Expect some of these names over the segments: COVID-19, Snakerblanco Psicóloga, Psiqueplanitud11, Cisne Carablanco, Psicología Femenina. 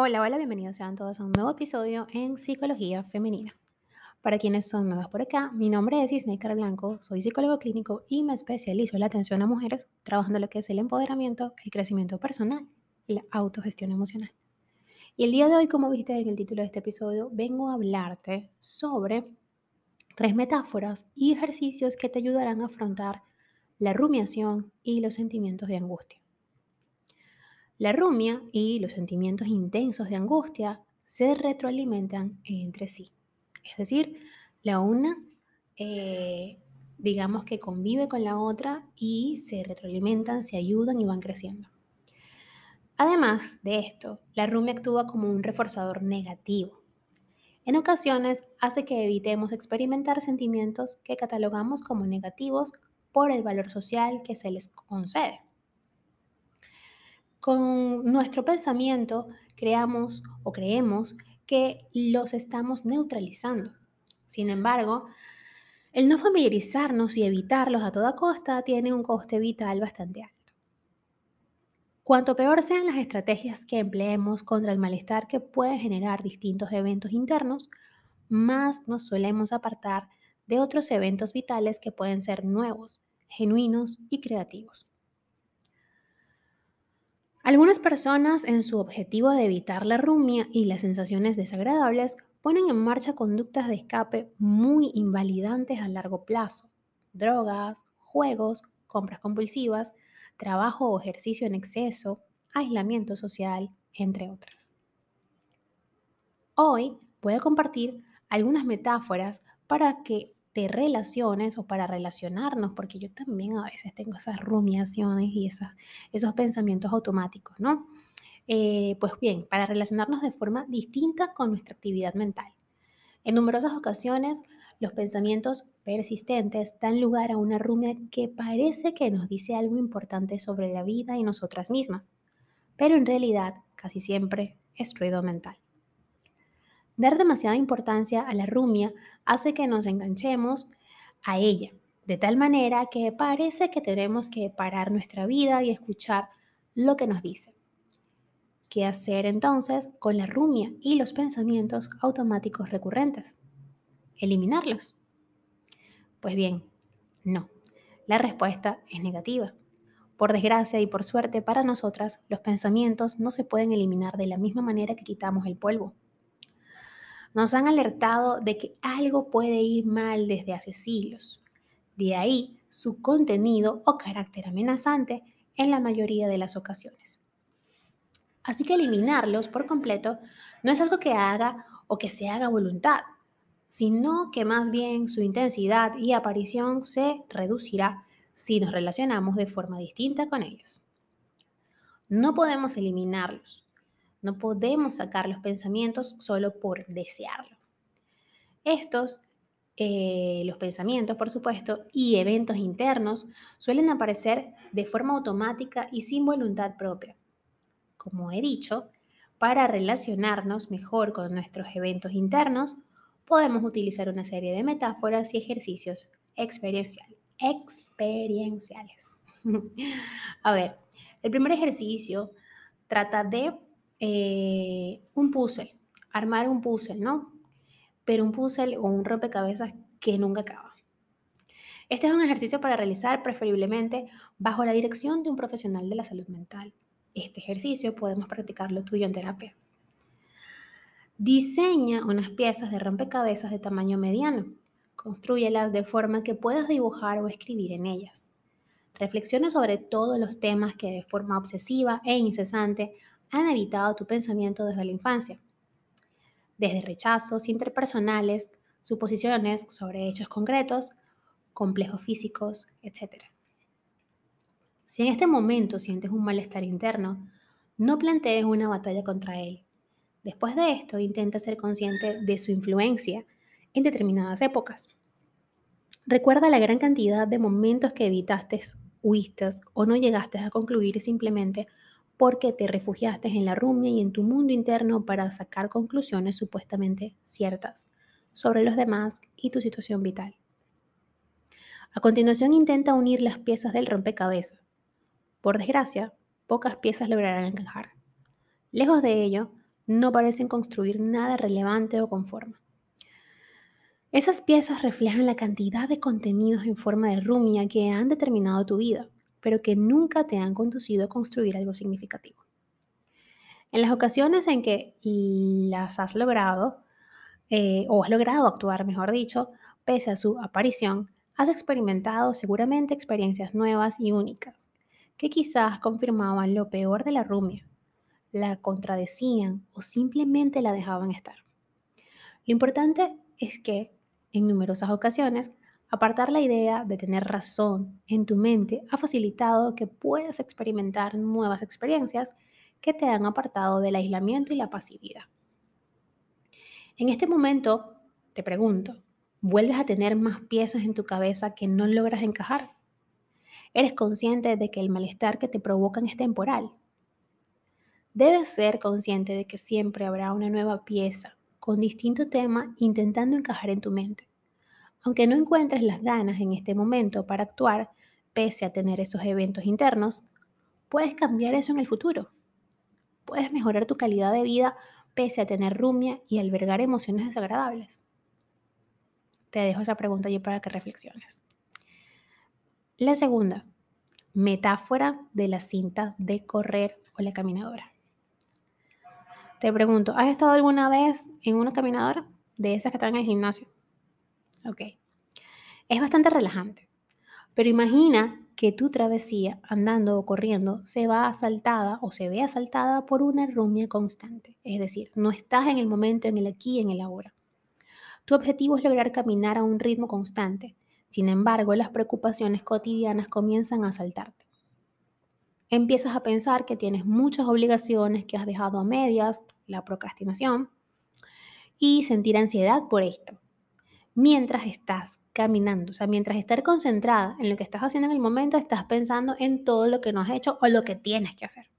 Hola, hola, bienvenidos sean todos a un nuevo episodio en Psicología Femenina. Para quienes son nuevos por acá, mi nombre es Cisne Carablanco, soy psicólogo clínico y me especializo en la atención a mujeres, trabajando en lo que es el empoderamiento, el crecimiento personal y la autogestión emocional. Y el día de hoy, como viste en el título de este episodio, vengo a hablarte sobre 3 metáforas y ejercicios que te ayudarán a afrontar la rumiación y los sentimientos de angustia. La rumia y los sentimientos intensos de angustia se retroalimentan entre sí. Es decir, la una digamos que convive con la otra y se retroalimentan, se ayudan y van creciendo. Además de esto, la rumia actúa como un reforzador negativo. En ocasiones hace que evitemos experimentar sentimientos que catalogamos como negativos por el valor social que se les concede. Con nuestro pensamiento creemos que los estamos neutralizando. Sin embargo, el no familiarizarnos y evitarlos a toda costa tiene un coste vital bastante alto. Cuanto peor sean las estrategias que empleemos contra el malestar que pueden generar distintos eventos internos, más nos solemos apartar de otros eventos vitales que pueden ser nuevos, genuinos y creativos. Algunas personas, en su objetivo de evitar la rumia y las sensaciones desagradables, ponen en marcha conductas de escape muy invalidantes a largo plazo. Drogas, juegos, compras compulsivas, trabajo o ejercicio en exceso, aislamiento social, entre otras. Hoy voy a compartir algunas metáforas para que te relaciones o para relacionarnos, porque yo también a veces tengo esas rumiaciones y esos pensamientos automáticos, ¿no? Pues bien, para relacionarnos de forma distinta con nuestra actividad mental. En numerosas ocasiones, los pensamientos persistentes dan lugar a una rumia que parece que nos dice algo importante sobre la vida y nosotras mismas, pero en realidad casi siempre es ruido mental. Dar demasiada importancia a la rumia hace que nos enganchemos a ella, de tal manera que parece que tenemos que parar nuestra vida y escuchar lo que nos dice. ¿Qué hacer entonces con la rumia y los pensamientos automáticos recurrentes? ¿Eliminarlos? Pues bien, no. La respuesta es negativa. Por desgracia y por suerte para nosotras, los pensamientos no se pueden eliminar de la misma manera que quitamos el polvo. Nos han alertado de que algo puede ir mal desde hace siglos. De ahí su contenido o carácter amenazante en la mayoría de las ocasiones. Así que eliminarlos por completo no es algo que haga o que se haga a voluntad, sino que más bien su intensidad y aparición se reducirá si nos relacionamos de forma distinta con ellos. No podemos eliminarlos. No podemos sacar los pensamientos solo por desearlo. Los pensamientos, por supuesto, y eventos internos suelen aparecer de forma automática y sin voluntad propia. Como he dicho, para relacionarnos mejor con nuestros eventos internos, podemos utilizar una serie de metáforas y ejercicios experienciales. A ver, el primer ejercicio trata de un puzzle, armar un puzzle, ¿no? Pero un puzzle o un rompecabezas que nunca acaba. Este es un ejercicio para realizar preferiblemente bajo la dirección de un profesional de la salud mental. Este ejercicio podemos practicarlo tú y yo en terapia. Diseña unas piezas de rompecabezas de tamaño mediano. Constrúyelas de forma que puedas dibujar o escribir en ellas. Reflexiona sobre todos los temas que de forma obsesiva e incesante han habitado tu pensamiento desde la infancia, desde rechazos interpersonales, suposiciones sobre hechos concretos, complejos físicos, etc. Si en este momento sientes un malestar interno, no plantees una batalla contra él. Después de esto, intenta ser consciente de su influencia en determinadas épocas. Recuerda la gran cantidad de momentos que evitaste, huiste o no llegaste a concluir simplemente porque te refugiaste en la rumia y en tu mundo interno para sacar conclusiones supuestamente ciertas sobre los demás y tu situación vital. A continuación, intenta unir las piezas del rompecabezas. Por desgracia, pocas piezas lograrán encajar. Lejos de ello, no parecen construir nada relevante o con forma. Esas piezas reflejan la cantidad de contenidos en forma de rumia que han determinado tu vida, pero que nunca te han conducido a construir algo significativo. En las ocasiones en que las has logrado, o has logrado actuar, mejor dicho, pese a su aparición, has experimentado seguramente experiencias nuevas y únicas, que quizás confirmaban lo peor de la rumia, la contradecían o simplemente la dejaban estar. Lo importante es que, en numerosas ocasiones, apartar la idea de tener razón en tu mente ha facilitado que puedas experimentar nuevas experiencias que te han apartado del aislamiento y la pasividad. En este momento, te pregunto, ¿vuelves a tener más piezas en tu cabeza que no logras encajar? ¿Eres consciente de que el malestar que te provocan es temporal? Debes ser consciente de que siempre habrá una nueva pieza con distinto tema intentando encajar en tu mente. Aunque no encuentres las ganas en este momento para actuar, pese a tener esos eventos internos, puedes cambiar eso en el futuro. Puedes mejorar tu calidad de vida pese a tener rumia y albergar emociones desagradables. Te dejo esa pregunta allí para que reflexiones. La segunda, metáfora de la cinta de correr o la caminadora. Te pregunto, ¿has estado alguna vez en una caminadora de esas que están en el gimnasio? Ok. Es bastante relajante, pero imagina que tu travesía andando o corriendo se va asaltada o se ve asaltada por una rumia constante. Es decir, no estás en el momento, en el aquí, en el ahora. Tu objetivo es lograr caminar a un ritmo constante. Sin embargo, las preocupaciones cotidianas comienzan a asaltarte. Empiezas a pensar que tienes muchas obligaciones que has dejado a medias, la procrastinación, y sentir ansiedad por esto. Mientras estás caminando, o sea, mientras estás concentrada en lo que estás haciendo en el momento, estás pensando en todo lo que no has hecho o lo que tienes que hacer.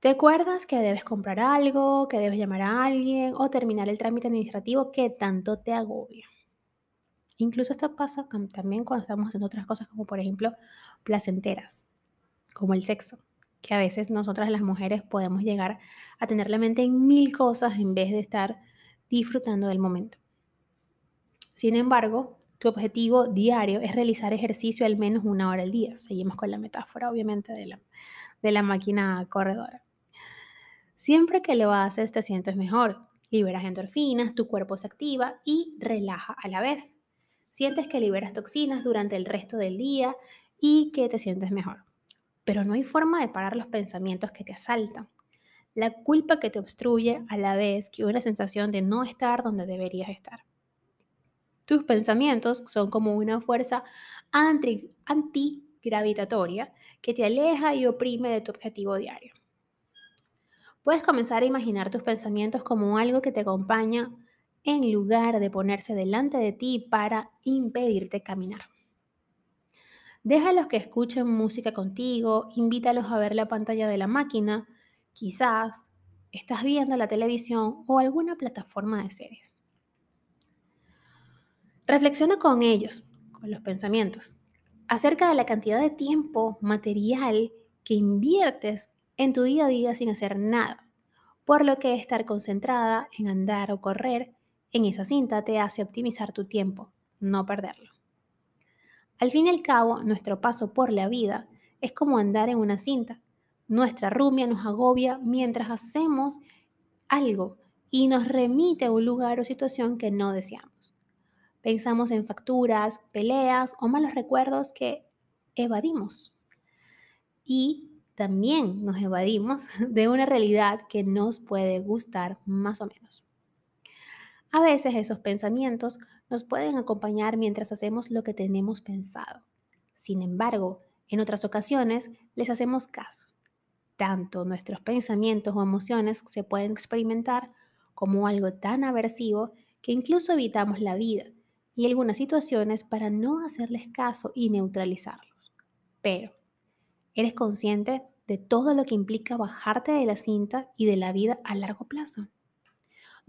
¿Te acuerdas que debes comprar algo, que debes llamar a alguien o terminar el trámite administrativo que tanto te agobia? Incluso esto pasa también cuando estamos haciendo otras cosas como, por ejemplo, placenteras, como el sexo, que a veces nosotras las mujeres podemos llegar a tener la mente en 1000 cosas en vez de estar disfrutando del momento. Sin embargo, tu objetivo diario es realizar ejercicio al menos 1 hora al día. Seguimos con la metáfora, obviamente, de la máquina corredora. Siempre que lo haces, te sientes mejor, liberas endorfinas, tu cuerpo se activa y relaja a la vez. Sientes que liberas toxinas durante el resto del día y que te sientes mejor. Pero no hay forma de parar los pensamientos que te asaltan. La culpa que te obstruye a la vez que una sensación de no estar donde deberías estar. Tus pensamientos son como una fuerza antigravitatoria que te aleja y oprime de tu objetivo diario. Puedes comenzar a imaginar tus pensamientos como algo que te acompaña en lugar de ponerse delante de ti para impedirte caminar. Déjalos que escuchen música contigo, invítalos a ver la pantalla de la máquina. Quizás estás viendo la televisión o alguna plataforma de series. Reflexiona con ellos, con los pensamientos, acerca de la cantidad de tiempo material que inviertes en tu día a día sin hacer nada, por lo que estar concentrada en andar o correr en esa cinta te hace optimizar tu tiempo, no perderlo. Al fin y al cabo, nuestro paso por la vida es como andar en una cinta. Nuestra rumia nos agobia mientras hacemos algo y nos remite a un lugar o situación que no deseamos. Pensamos en facturas, peleas o malos recuerdos que evadimos. Y también nos evadimos de una realidad que nos puede gustar más o menos. A veces esos pensamientos nos pueden acompañar mientras hacemos lo que tenemos pensado. Sin embargo, en otras ocasiones les hacemos caso. Tanto nuestros pensamientos o emociones se pueden experimentar como algo tan aversivo que incluso evitamos la vida y algunas situaciones para no hacerles caso y neutralizarlos. Pero, ¿eres consciente de todo lo que implica bajarte de la cinta y de la vida a largo plazo?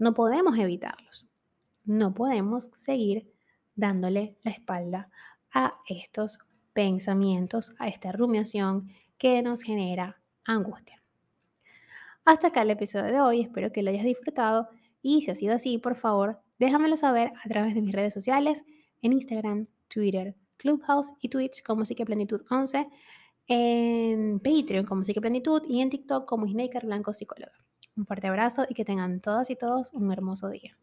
No podemos evitarlos. No podemos seguir dándole la espalda a estos pensamientos, a esta rumiación que nos genera angustia. Hasta acá el episodio de hoy, espero que lo hayas disfrutado y si ha sido así, por favor, déjamelo saber a través de mis redes sociales, en Instagram, Twitter, Clubhouse y Twitch como Psiqueplanitud11, en Patreon como Psiqueplanitud y en TikTok como Snakerblanco Psicóloga. Un fuerte abrazo y que tengan todas y todos un hermoso día.